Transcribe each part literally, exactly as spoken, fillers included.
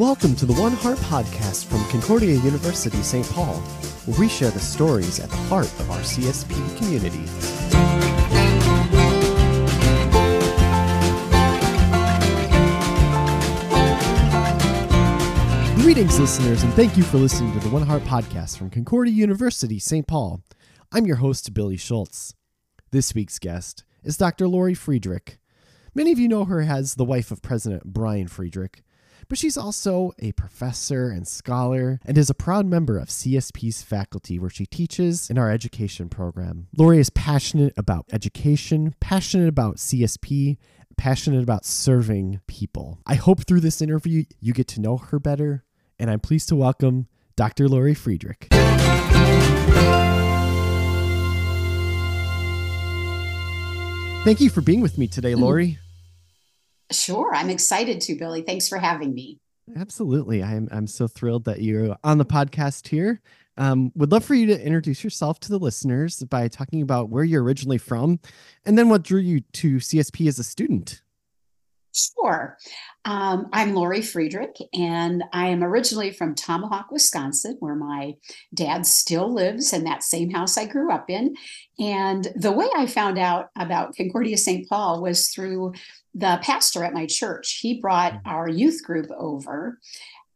Welcome to the One Heart Podcast from Concordia University, Saint Paul, where we share the stories at the heart of our C S P community. Greetings, listeners, and thank you for listening to the One Heart Podcast from Concordia University, Saint Paul. I'm your host, Billy Schultz. This week's guest is Doctor Laurie Friedrich. Many of you know her as the wife of President Brian Friedrich, but she's also a professor and scholar and is a proud member of C S P's faculty where she teaches in our education program. Laurie is passionate about education, passionate about C S P, passionate about serving people. I hope through this interview you get to know her better, and I'm pleased to welcome Doctor Laurie Friedrich. Thank you for being with me today, Laurie. Sure. I'm excited to, Billy. Thanks for having me. Absolutely. I'm I'm so thrilled that you're on the podcast here. Um, would love for you to introduce yourself to the listeners by talking about where you're originally from and then what drew you to C S P as a student. Sure. Um, I'm Laurie Friedrich, and I am originally from Tomahawk, Wisconsin, where my dad still lives in that same house I grew up in. And the way I found out about Concordia Saint Paul was through the pastor at my church. He brought our youth group over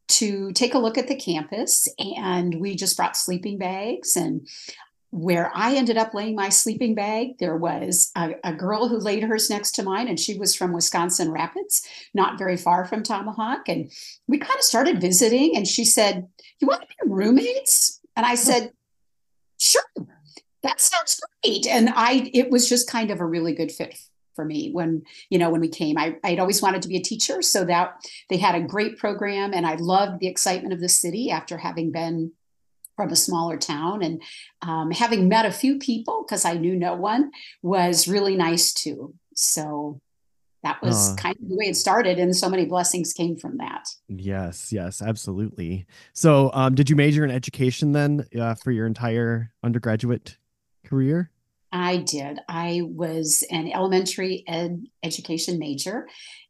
to take a look at the campus, and we just brought sleeping bags. And where I ended up laying my sleeping bag, there was a, a girl who laid hers next to mine, and she was from Wisconsin Rapids, not very far from Tomahawk. And we kind of started visiting, and she said, "You want to be roommates?" And I said, "Sure, that sounds great." And I, it was just kind of a really good fit for me when, you know, when we came. I, I'd always wanted to be a teacher, so that they had a great program, and I loved the excitement of the city after having been from a smaller town, and um, having met a few people because I knew no one was really nice too. So that was uh, kind of the way it started, and so many blessings came from that. Yes, yes, absolutely. So um, did you major in education then uh, for your entire undergraduate career? I did. I was an elementary ed education major,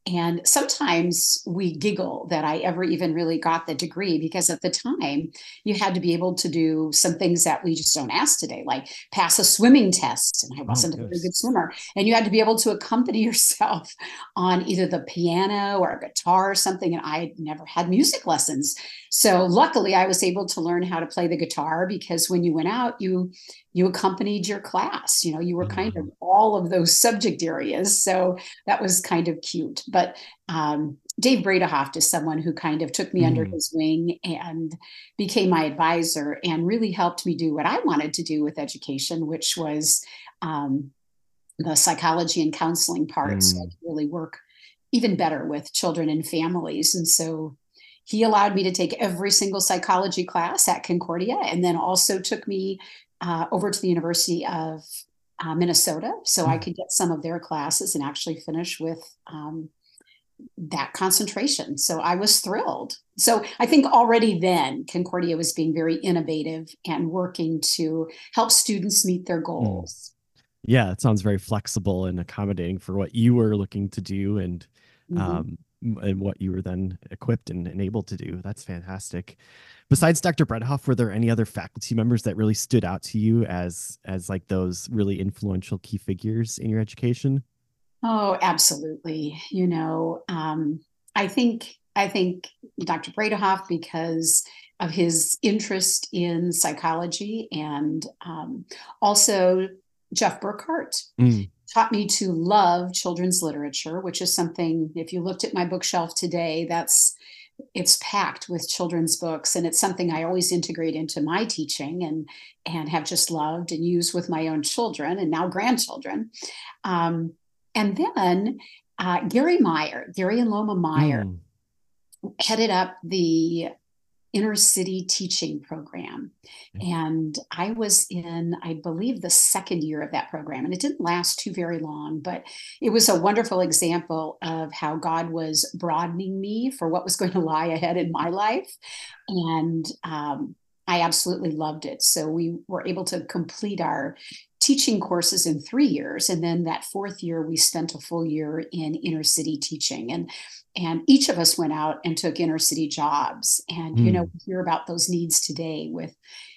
and sometimes we giggle that I ever even really got the degree, because at the time you had to be able to do some things that we just don't ask today, like pass a swimming test. And I wasn't oh, a very good swimmer. And you had to be able to accompany yourself on either the piano or a guitar or something. And I never had music lessons. So luckily I was able to learn how to play the guitar, because when you went out, you you accompanied your class. You know, you were mm-hmm. kind of all of those subject areas. So that was kind of cute. But um, Dave Bredehoft is someone who kind of took me mm. under his wing and became my advisor and really helped me do what I wanted to do with education, which was um, the psychology and counseling part. Mm. So I could really work even better with children and families. And so he allowed me to take every single psychology class at Concordia, and then also took me uh, over to the University of uh, Minnesota so mm. I could get some of their classes and actually finish with um, that concentration. So I was thrilled. So I think already then Concordia was being very innovative and working to help students meet their goals. Yeah, it sounds very flexible and accommodating for what you were looking to do, and mm-hmm. um, and what you were then equipped and, and able to do. That's fantastic. Besides Doctor Bredehoft, were there any other faculty members that really stood out to you as as like those really influential key figures in your education? Oh, absolutely. You know, um, I think I think Doctor Bredehoft, because of his interest in psychology, and um, also Jeff Burkhart mm. taught me to love children's literature, which is something, if you looked at my bookshelf today, that's it's packed with children's books. And it's something I always integrate into my teaching and and have just loved and used with my own children and now grandchildren. Um, And then uh, Gary Meyer, Gary and Loma Meyer, mm. headed up the inner city teaching program. Mm. And I was in, I believe, the second year of that program. And it didn't last too very long, but it was a wonderful example of how God was broadening me for what was going to lie ahead in my life. And um, I absolutely loved it. So we were able to complete our teaching courses in three years. And then that fourth year, we spent a full year in inner city teaching. And and each of us went out and took inner city jobs. And, mm. you know, we hear about those needs today with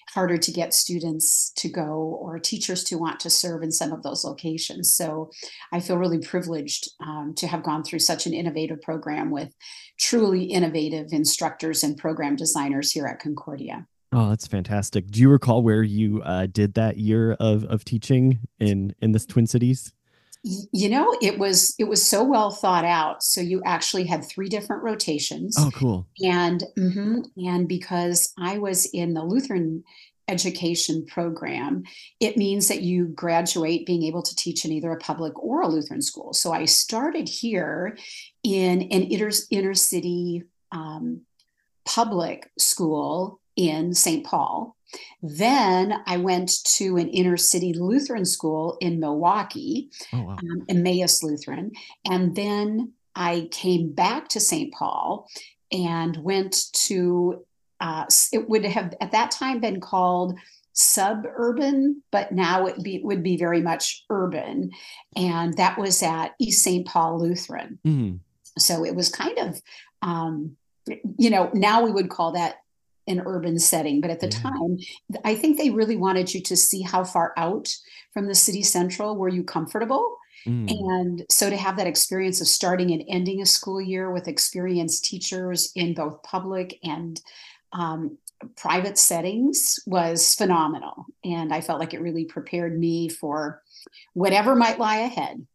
harder to get students to go or teachers to want to serve in some of those locations. So I feel really privileged um, to have gone through such an innovative program with truly innovative instructors and program designers here at Concordia. Oh, that's fantastic. Do you recall where you uh, did that year of of teaching in, in the Twin Cities? You know, it was it was so well thought out. So you actually had three different rotations. Oh, cool. And mm-hmm, and because I was in the Lutheran education program, it means that you graduate being able to teach in either a public or a Lutheran school. So I started here in an inner, inner city um, public school in Saint Paul. Then I went to an inner city Lutheran school in Milwaukee, oh, wow. um, Emmaus Lutheran. And then I came back to Saint Paul and went to, uh, it would have at that time been called suburban, but now it be, would be very much urban. And that was at East Saint Paul Lutheran. Mm. So it was kind of, um, you know, now we would call that an urban setting. But at the yeah. time, I think they really wanted you to see how far out from the city central were you comfortable. Mm. And so to have that experience of starting and ending a school year with experienced teachers in both public and um, private settings was phenomenal. And I felt like it really prepared me for whatever might lie ahead.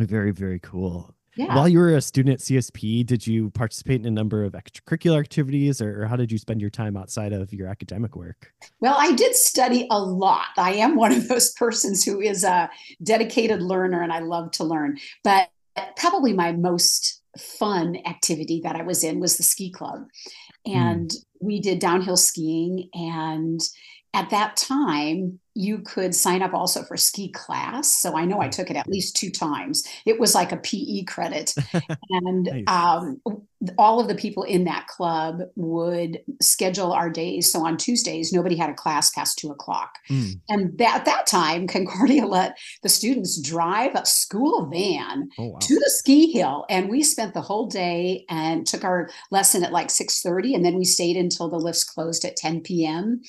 Very, very cool. Yeah. While you were a student at C S P, did you participate in a number of extracurricular activities, or how did you spend your time outside of your academic work? Well, I did study a lot. I am one of those persons who is a dedicated learner, and I love to learn. But probably my most fun activity that I was in was the ski club. And mm. we did downhill skiing. And at that time, you could sign up also for ski class. So I know I took it at least two times. It was like a P E credit. And nice. um, all of the people in that club would schedule our days. So on Tuesdays, nobody had a class past two o'clock. Mm. And that, at that time, Concordia let the students drive a school van oh, wow. to the ski hill. And we spent the whole day and took our lesson at like six thirty. And then we stayed until the lifts closed at ten p.m.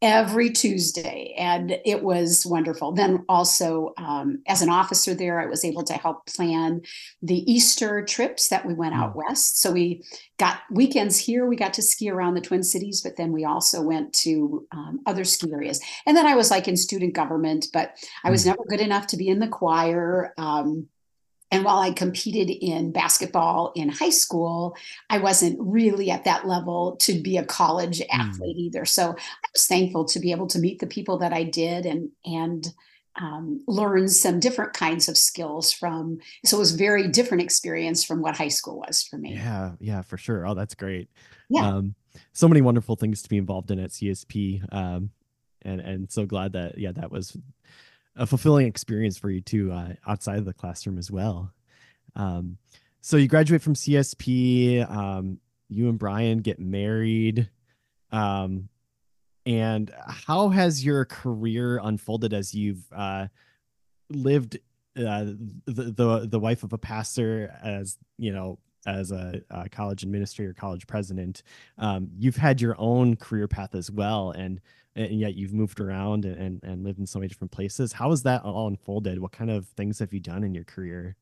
every Tuesday. And it was wonderful. Then also, um, as an officer there, I was able to help plan the Easter trips that we went out west. So we got weekends here, we got to ski around the Twin Cities, but then we also went to um, other ski areas. And then I was like in student government, but I was never good enough to be in the choir. Um, and while I competed in basketball in high school, I wasn't really at that level to be a college athlete mm. either. So I was thankful to be able to meet the people that I did and and um, learn some different kinds of skills from. So it was a very different experience from what high school was for me. Yeah, yeah, for sure. Oh, that's great. Yeah. Um, so many wonderful things to be involved in at C S P. Um, and, and so glad that, yeah, that was a fulfilling experience for you too, uh, outside of the classroom as well. Um, so you graduate from C S P, um, you and Brian get married. Um, and how has your career unfolded as you've uh, lived uh, the, the the wife of a pastor, as you know, as a, a college administrator, college president? Um, you've had your own career path as well. And And yet you've moved around and, and lived in so many different places. How has that all unfolded? What kind of things have you done in your career?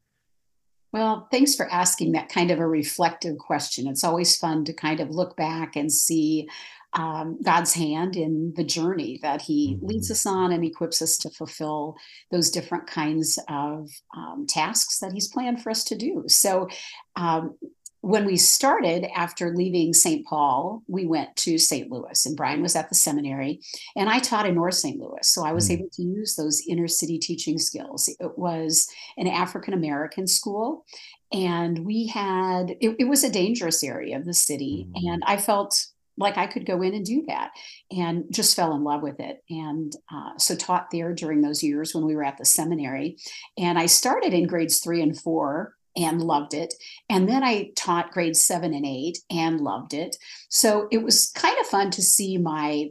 Well, thanks for asking that kind of a reflective question. It's always fun to kind of look back and see um, God's hand in the journey that he mm-hmm. leads us on and equips us to fulfill those different kinds of um, tasks that he's planned for us to do. So um, when we started after leaving Saint Paul, we went to Saint Louis, and Brian was at the seminary, and I taught in North Saint Louis. So I was mm-hmm. able to use those inner city teaching skills. It was an African-American school, and we had, it, it was a dangerous area of the city. Mm-hmm. And I felt like I could go in and do that, and just fell in love with it. And uh, so taught there during those years when we were at the seminary. And I started in grades three and four and loved it. And then I taught grades seven and eight and loved it. So it was kind of fun to see my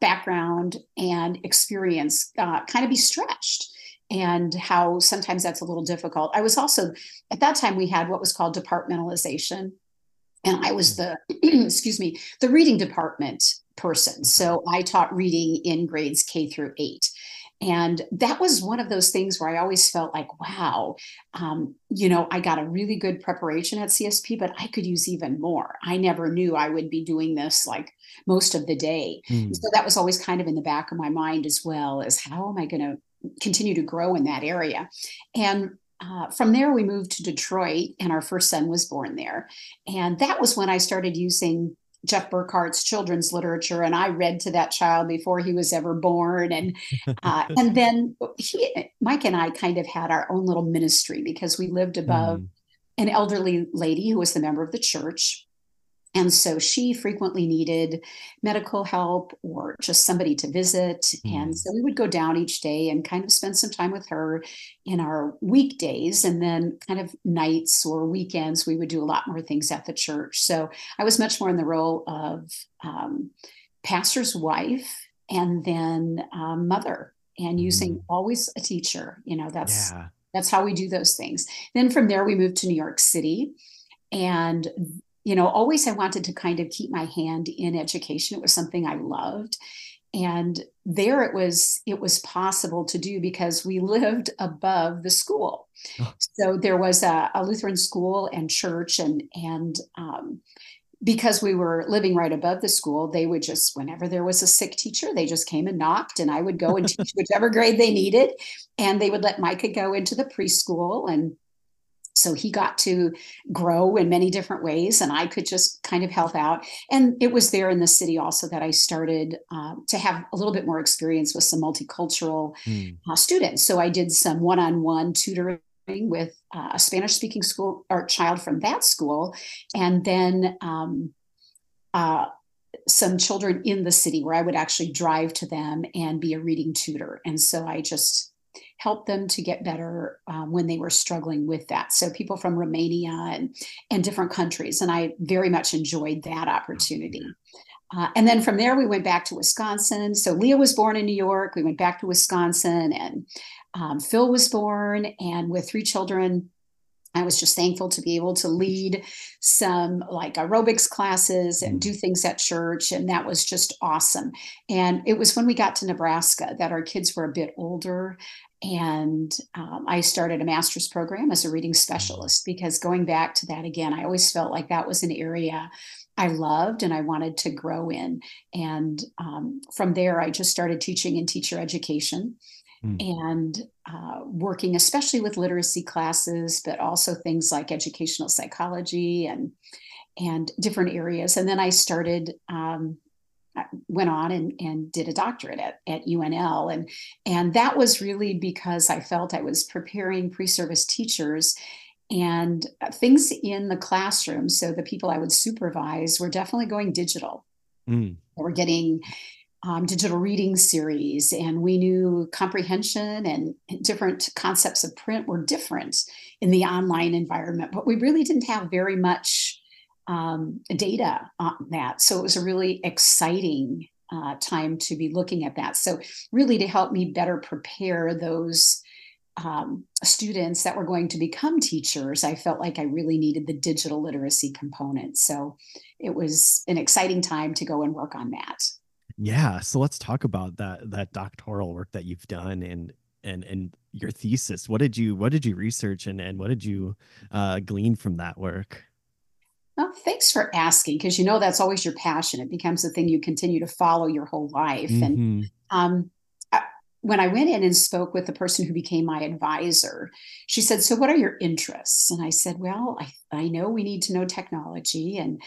background and experience uh, kind of be stretched, and how sometimes that's a little difficult. I was also, at that time, we had what was called departmentalization. And I was the, excuse me, the reading department person. So I taught reading in grades K through eight. And that was one of those things where I always felt like, wow, um, you know, I got a really good preparation at C S P, but I could use even more. I never knew I would be doing this like most of the day. Mm. So that was always kind of in the back of my mind as well, as how am I going to continue to grow in that area? And Uh, from there, we moved to Detroit, and our first son was born there. And that was when I started using Jeff Burkhart's children's literature, and I read to that child before he was ever born. And uh, and then he, Mike and I kind of had our own little ministry, because we lived above mm. an elderly lady who was the member of the church. And so she frequently needed medical help or just somebody to visit. Mm. And so we would go down each day and kind of spend some time with her in our weekdays. And then kind of nights or weekends, we would do a lot more things at the church. So I was much more in the role of um, pastor's wife and then uh, mother, and using mm. always a teacher. You know, that's yeah. that's how we do those things. Then from there, we moved to New York City. And you know, always I wanted to kind of keep my hand in education. It was something I loved. And there it was, it was possible to do because we lived above the school. Oh. So there was a, a Lutheran school and church, and, and um, because we were living right above the school, they would just, whenever there was a sick teacher, they just came and knocked, and I would go and teach whichever grade they needed. And they would let Micah go into the preschool, and so he got to grow in many different ways, and I could just kind of help out. And it was there in the city also that I started uh, to have a little bit more experience with some multicultural mm. uh, students. So I did some one-on-one tutoring with uh, a Spanish-speaking school or child from that school, and then um, uh, some children in the city where I would actually drive to them and be a reading tutor. And so I just help them to get better um, when they were struggling with that. So people from Romania and, and different countries. And I very much enjoyed that opportunity. Uh, and then from there, we went back to Wisconsin. So Leah was born in New York. We went back to Wisconsin, and um, Phil was born. And with three children, I was just thankful to be able to lead some like aerobics classes and do things at church. And that was just awesome. And it was when we got to Nebraska that our kids were a bit older. And um, I started a master's program as a reading specialist, because going back to that again, I always felt like that was an area I loved and I wanted to grow in. And um, from there, I just started teaching in teacher education. Mm. And uh, working especially with literacy classes, but also things like educational psychology and and different areas. And then I started, um, went on and, and did a doctorate at, at U N L. And, and that was really because I felt I was preparing pre-service teachers, and things in the classroom, so the people I would supervise were definitely going digital. Mm. They were getting Um, digital reading series, and we knew comprehension and different concepts of print were different in the online environment, but we really didn't have very much um, data on that. So it was a really exciting uh, time to be looking at that. So really, to help me better prepare those um, students that were going to become teachers, I felt like I really needed the digital literacy component. So it was an exciting time to go and work on that. Yeah. So let's talk about that, that doctoral work that you've done, and, and, and your thesis. What did you, what did you research, and, and what did you uh, glean from that work? Well, thanks for asking, because, you know, that's always your passion. It becomes the thing you continue to follow your whole life. Mm-hmm. And um, I, when I went in and spoke with the person who became my advisor, she said, "So what are your interests?" And I said, "Well, I, I know we need to know technology, and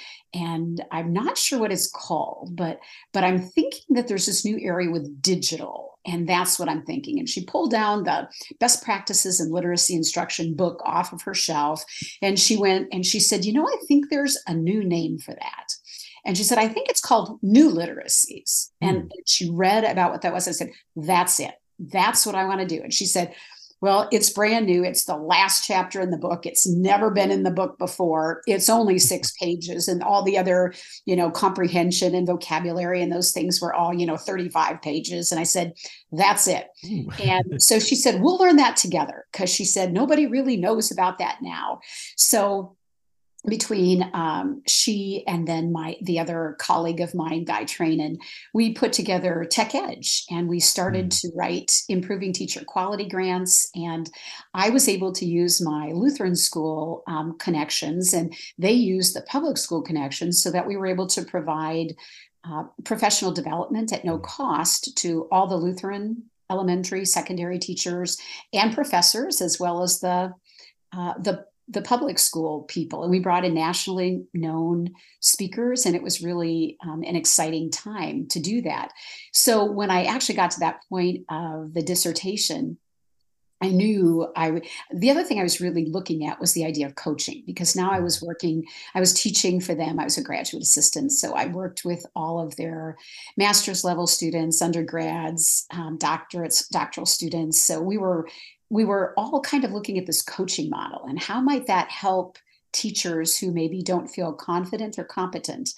and I'm not sure what it's called, but but I'm thinking that there's this new area with digital, and that's what I'm thinking." And she pulled down the best practices in literacy instruction book off of her shelf, and she went and she said, "You know, I think there's a new name for that." And she said, "I think it's called new literacies." Mm. And she read about what that was. I said, "That's it. That's what I want to do." And she said, Well, it's brand new. It's the last chapter in the book. It's never been in the book before. It's only six pages, and all the other, you know, comprehension and vocabulary and those things were all, you know, thirty-five pages. And I said, that's it. And so she said, we'll learn that together, because she said, nobody really knows about that now. So between um, she and then my the other colleague of mine, Guy Trainin, we put together Tech Edge, and we started mm. to write improving teacher quality grants. And I was able to use my Lutheran school um, connections, and they used the public school connections, so that we were able to provide uh, professional development at no cost to all the Lutheran elementary, secondary teachers and professors, as well as the uh, the the public school people. And we brought in nationally known speakers, and it was really um, an exciting time to do that. So when I actually got to that point of the dissertation, I knew I would. The other thing I was really looking at was the idea of coaching, because now I was working, I was teaching for them. I was a graduate assistant. So I worked with all of their master's level students, undergrads, um, doctorates, doctoral students. So we were we were all kind of looking at this coaching model, and how might that help teachers who maybe don't feel confident or competent.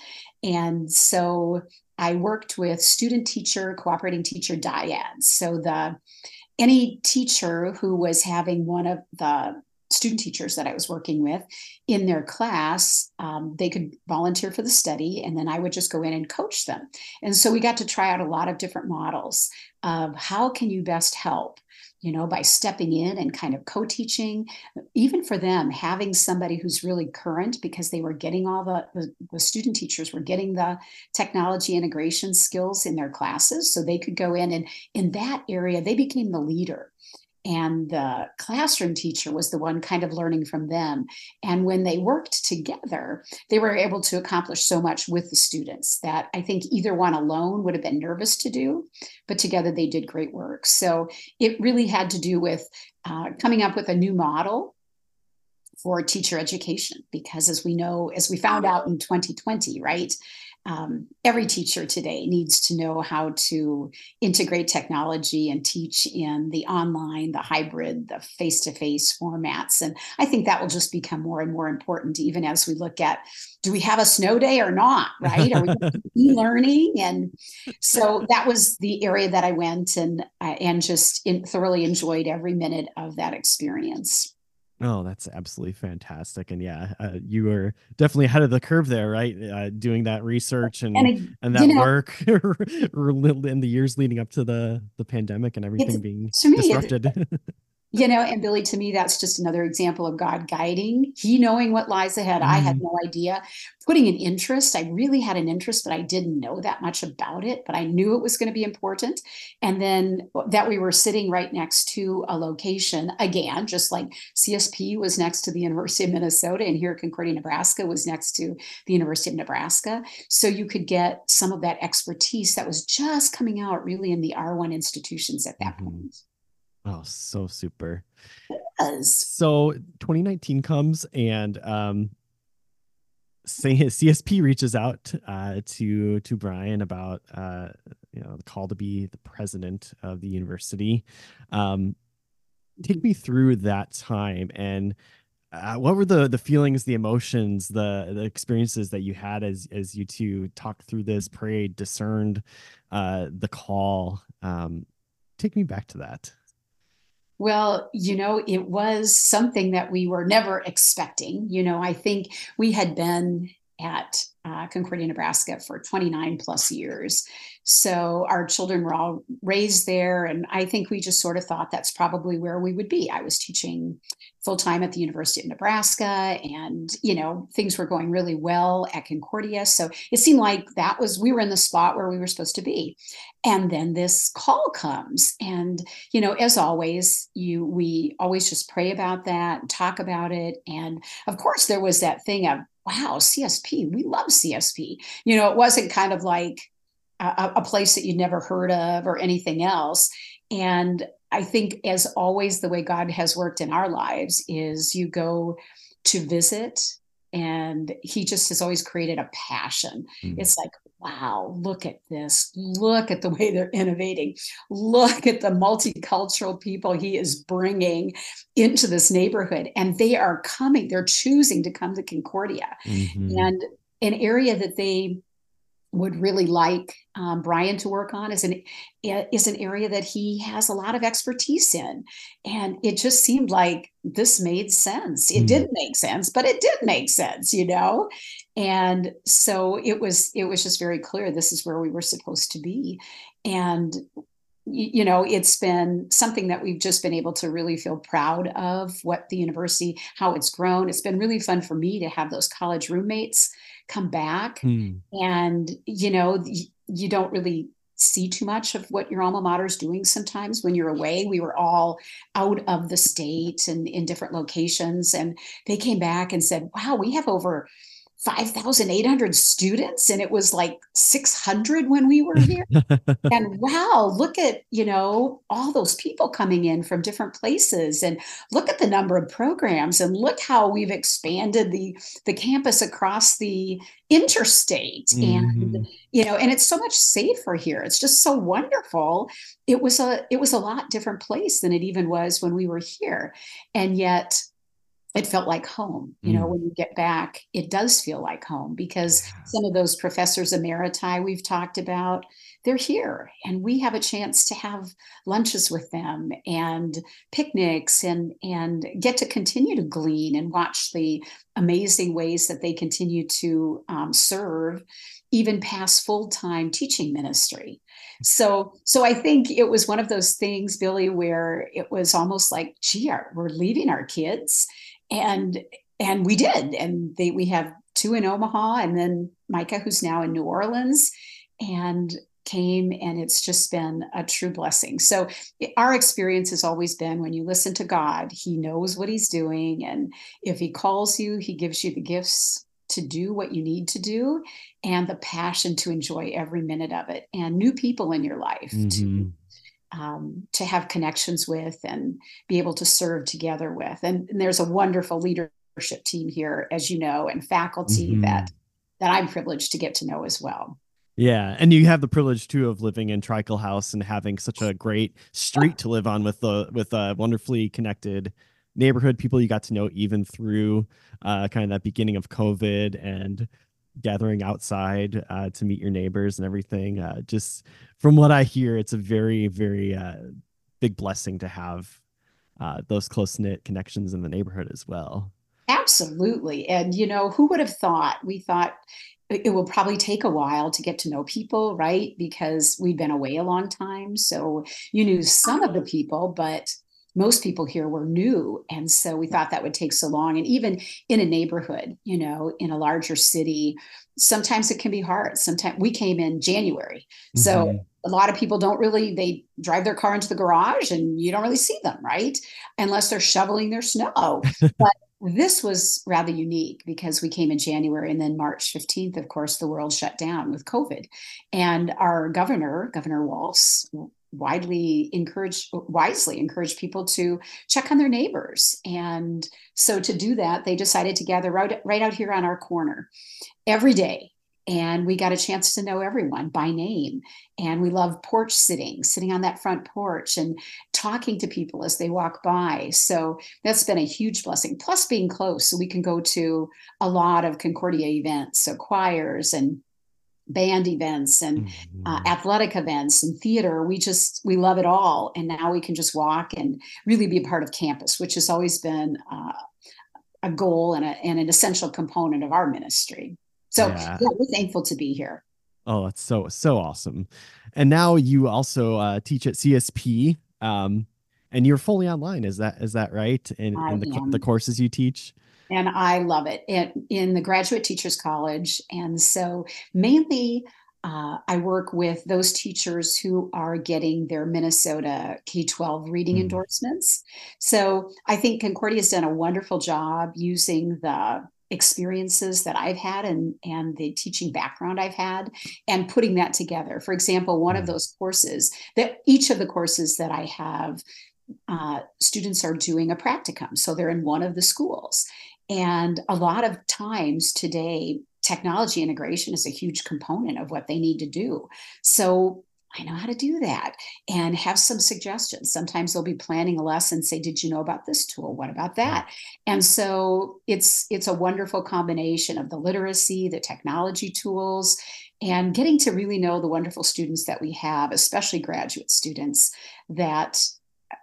And so I worked with student teacher, cooperating teacher dyads. So the any teacher who was having one of the student teachers that I was working with in their class, um, they could volunteer for the study, and then I would just go in and coach them. And so we got to try out a lot of different models of how can you best help, you know, by stepping in and kind of co-teaching, even for them, having somebody who's really current, because they were getting all the, the, the student teachers were getting the technology integration skills in their classes. So they could go in, and in that area, they became the leader. And the classroom teacher was the one kind of learning from them. And when they worked together, they were able to accomplish so much with the students that I think either one alone would have been nervous to do, but together they did great work. So it really had to do with uh, coming up with a new model for teacher education, because as we know, as we found out in twenty twenty, right? Um, every teacher today needs to know how to integrate technology and teach in the online, the hybrid, the face-to-face formats. And I think that will just become more and more important, even as we look at, do we have a snow day or not, right? Are we e-learning? And so that was the area that I went, and uh, and just in, thoroughly enjoyed every minute of that experience. Oh, that's absolutely fantastic. And yeah, uh, you were definitely ahead of the curve there, right? Uh, doing that research and and, it, and that you know, work in the years leading up to the, the pandemic and everything being me, disrupted. You know, and Billy, to me, that's just another example of God guiding, he knowing what lies ahead. Mm. I had no idea. Putting an interest. I really had an interest, but I didn't know that much about it, but I knew it was going to be important. And then that we were sitting right next to a location, again, just like C S P was next to the University of Minnesota, and here Concordia, Nebraska was next to the University of Nebraska. So you could get some of that expertise that was just coming out really in the R one institutions at that mm-hmm. point. Oh, so super. Yes. So twenty nineteen comes, and um, C S P reaches out uh, to to Brian about uh, you know, the call to be the president of the university. Um, take me through that time, and uh, what were the the feelings, the emotions, the the experiences that you had as as you two talked through this, prayed, discerned uh, the call. Um, take me back to that. Well, you know, it was something that we were never expecting. You know, I think we had been at uh, Concordia, Nebraska for twenty-nine plus years. So our children were all raised there. And I think we just sort of thought that's probably where we would be. I was teaching full-time at the University of Nebraska, and, you know, things were going really well at Concordia. So it seemed like that was, we were in the spot where we were supposed to be. And then this call comes, and, you know, as always, you, we always just pray about that and talk about it. And of course there was that thing of, wow, C S P, we love C S P. You know, it wasn't kind of like a, a place that you'd never heard of or anything else. And I think, as always, the way God has worked in our lives is you go to visit And he just has always created a passion. Mm-hmm. It's like, wow, look at this. Look at the way they're innovating. Look at the multicultural people he is bringing into this neighborhood. And they are coming. They're choosing to come to Concordia. Mm-hmm. And an area that they would really like um, Brian to work on is an, is an area that he has a lot of expertise in. And it just seemed like this made sense. It mm-hmm. didn't make sense, but it did make sense, you know? And so it was, it was just very clear. This is where we were supposed to be. And, you know, it's been something that we've just been able to really feel proud of, what the university, how it's grown. It's been really fun for me to have those college roommates come back. Mm. And, you know, you don't really see too much of what your alma mater is doing sometimes when you're away. We were all out of the state and in different locations. And they came back and said, wow, we have over five thousand eight hundred students. And it was like six hundred when we were here. And wow, look at, you know, all those people coming in from different places, and look at the number of programs, and look how we've expanded the, the campus across the interstate. Mm-hmm. And, you know, and it's so much safer here. It's just so wonderful. It was a, it was a lot different place than it even was when we were here. And yet, it felt like home. You know, mm. when you get back, it does feel like home, because some of those professors emeriti we've talked about, they're here, and we have a chance to have lunches with them and picnics, and, and get to continue to glean and watch the amazing ways that they continue to um, serve even past full-time teaching ministry. So, so I think it was one of those things, Billy, where it was almost like, gee, our, we're leaving our kids. And and we did. And they, we have two in Omaha, and then Micah, who's now in New Orleans, and came, and it's just been a true blessing. So it, our experience has always been, when you listen to God, he knows what he's doing. And if he calls you, he gives you the gifts to do what you need to do, and the passion to enjoy every minute of it, and new people in your life mm-hmm. to Um, to have connections with and be able to serve together with. And, and there's a wonderful leadership team here, as you know, and faculty mm-hmm. that that I'm privileged to get to know as well. Yeah. And you have the privilege too of living in Trikel House and having such a great street to live on, with the with a wonderfully connected neighborhood, people you got to know even through uh, kind of that beginning of COVID and gathering outside uh, to meet your neighbors and everything. Uh, just from what I hear, it's a very, very uh, big blessing to have uh, those close-knit connections in the neighborhood as well. Absolutely. And, you know, who would have thought? We thought it will probably take a while to get to know people, right? Because we've been away a long time. So you knew some of the people, but most people here were new. And so we thought that would take so long. And even in a neighborhood, you know, in a larger city, sometimes it can be hard. Sometimes we came in January. Mm-hmm. So a lot of people don't really, they drive their car into the garage and you don't really see them, right? Unless they're shoveling their snow. But this was rather unique, because we came in January, and then March fifteenth, of course, the world shut down with COVID. And our governor, Governor Walz, widely encourage, wisely encourage people to check on their neighbors. And so to do that, they decided to gather right, right out here on our corner every day. And we got a chance to know everyone by name. And we love porch sitting, sitting on that front porch and talking to people as they walk by. So that's been a huge blessing, plus being close. So we can go to a lot of Concordia events, so choirs and band events and uh, athletic events and theater. We just, we love it all. And now we can just walk and really be a part of campus, which has always been uh, a goal and, a, and an essential component of our ministry. So yeah. Yeah, we're thankful to be here. Oh, that's so, so awesome. And now you also uh, teach at C S P um, and you're fully online. Is that, is that right? And, and the, the courses you teach? And I love it, it in the Graduate Teachers College. And so mainly uh, I work with those teachers who are getting their Minnesota K twelve reading mm. endorsements. So I think Concordia has done a wonderful job using the experiences that I've had and, and the teaching background I've had and putting that together. For example, one mm. of those courses that each of the courses that I have uh, students are doing a practicum. So they're in one of the schools. And a lot of times today, technology integration is a huge component of what they need to do. So I know how to do that, and have some suggestions. Sometimes they'll be planning a lesson, say, did you know about this tool? What about that? And so it's it's a wonderful combination of the literacy, the technology tools, and getting to really know the wonderful students that we have, especially graduate students that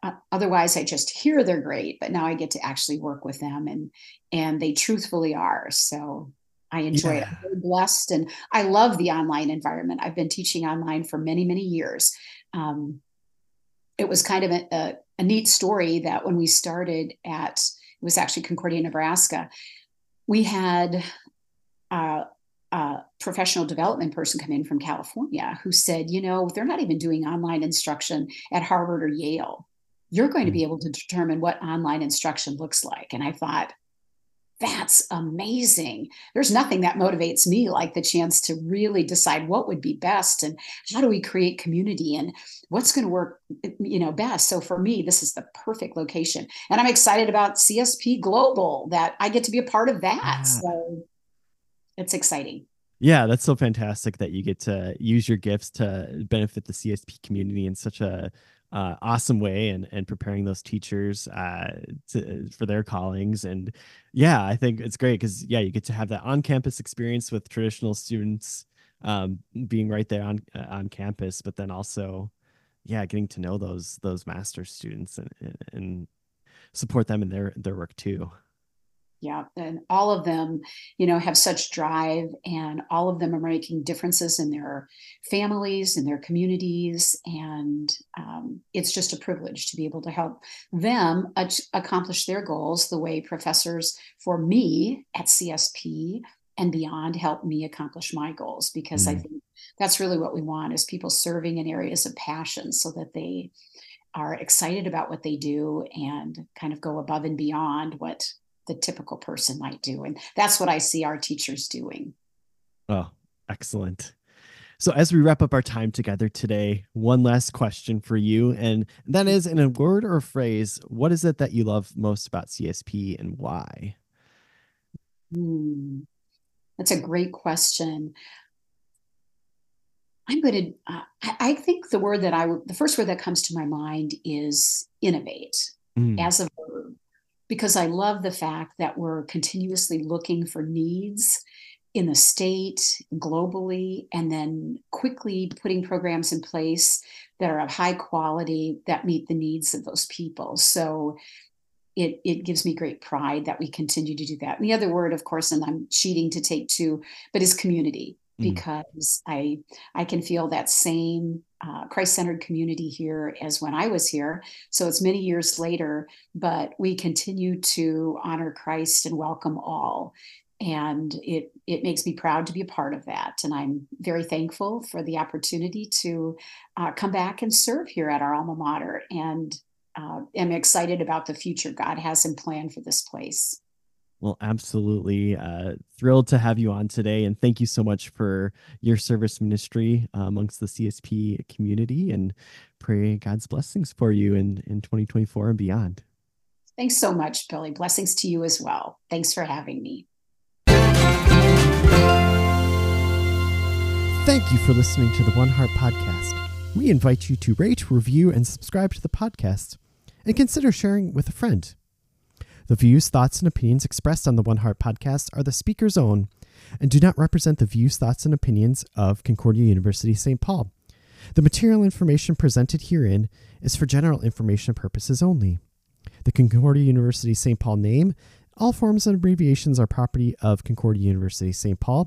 uh, otherwise I just hear they're great, but now I get to actually work with them, and and they truthfully are. So I enjoy yeah. it. I'm very blessed, and I love the online environment. I've been teaching online for many, many years. Um, it was kind of a, a, a neat story that when we started at, it was actually Concordia, Nebraska, we had uh, a professional development person come in from California who said, you know, they're not even doing online instruction at Harvard or Yale. You're going to be able to determine what online instruction looks like. And I thought, that's amazing. There's nothing that motivates me like the chance to really decide what would be best and how do we create community and what's going to work, you know, best. So for me, this is the perfect location. And I'm excited about C S P Global, that I get to be a part of that. Ah. So it's exciting. Yeah, that's so fantastic that you get to use your gifts to benefit the C S P community in such a Uh, awesome way, and and preparing those teachers uh, to, for their callings. And yeah, I think it's great because yeah, you get to have that on-campus experience with traditional students um, being right there on uh, on campus, but then also, yeah, getting to know those those master's students and and support them in their their work too. Yeah, and all of them, you know, have such drive, and all of them are making differences in their families and their communities. And um, it's just a privilege to be able to help them ac- accomplish their goals the way professors for me at C S P and beyond help me accomplish my goals, because mm-hmm. I think that's really what we want, is people serving in areas of passion so that they are excited about what they do and kind of go above and beyond what the typical person might do. And that's what I see our teachers doing. Oh, excellent. So as we wrap up our time together today, one last question for you. And that is, in a word or a phrase, what is it that you love most about C S P and why? Hmm. That's a great question. I'm going to, uh, I, I think the word that I, w- the first word that comes to my mind is innovate mm. as a verb. Because I love the fact that we're continuously looking for needs in the state, globally, and then quickly putting programs in place that are of high quality that meet the needs of those people. So it it gives me great pride that we continue to do that. And the other word, of course, and I'm cheating to take two, but is community, mm-hmm. because I I can feel that same Uh, Christ-centered community here as when I was here. So it's many years later, but we continue to honor Christ and welcome all. And it it makes me proud to be a part of that. And I'm very thankful for the opportunity to uh, come back and serve here at our alma mater. And uh, I'm excited about the future God has in plan for this place. Well, absolutely. Uh, thrilled to have you on today. And thank you so much for your service ministry uh, amongst the C S P community, and pray God's blessings for you in, in twenty twenty-four and beyond. Thanks so much, Billy. Blessings to you as well. Thanks for having me. Thank you for listening to the One Heart Podcast. We invite you to rate, review, and subscribe to the podcast, and consider sharing with a friend. The views, thoughts, and opinions expressed on the One Heart Podcast are the speaker's own and do not represent the views, thoughts, and opinions of Concordia University, Saint Paul. The material information presented herein is for general information purposes only. The Concordia University, Saint Paul name, all forms and abbreviations are property of Concordia University, Saint Paul,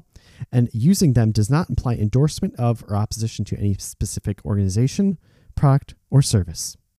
and using them does not imply endorsement of or opposition to any specific organization, product, or service.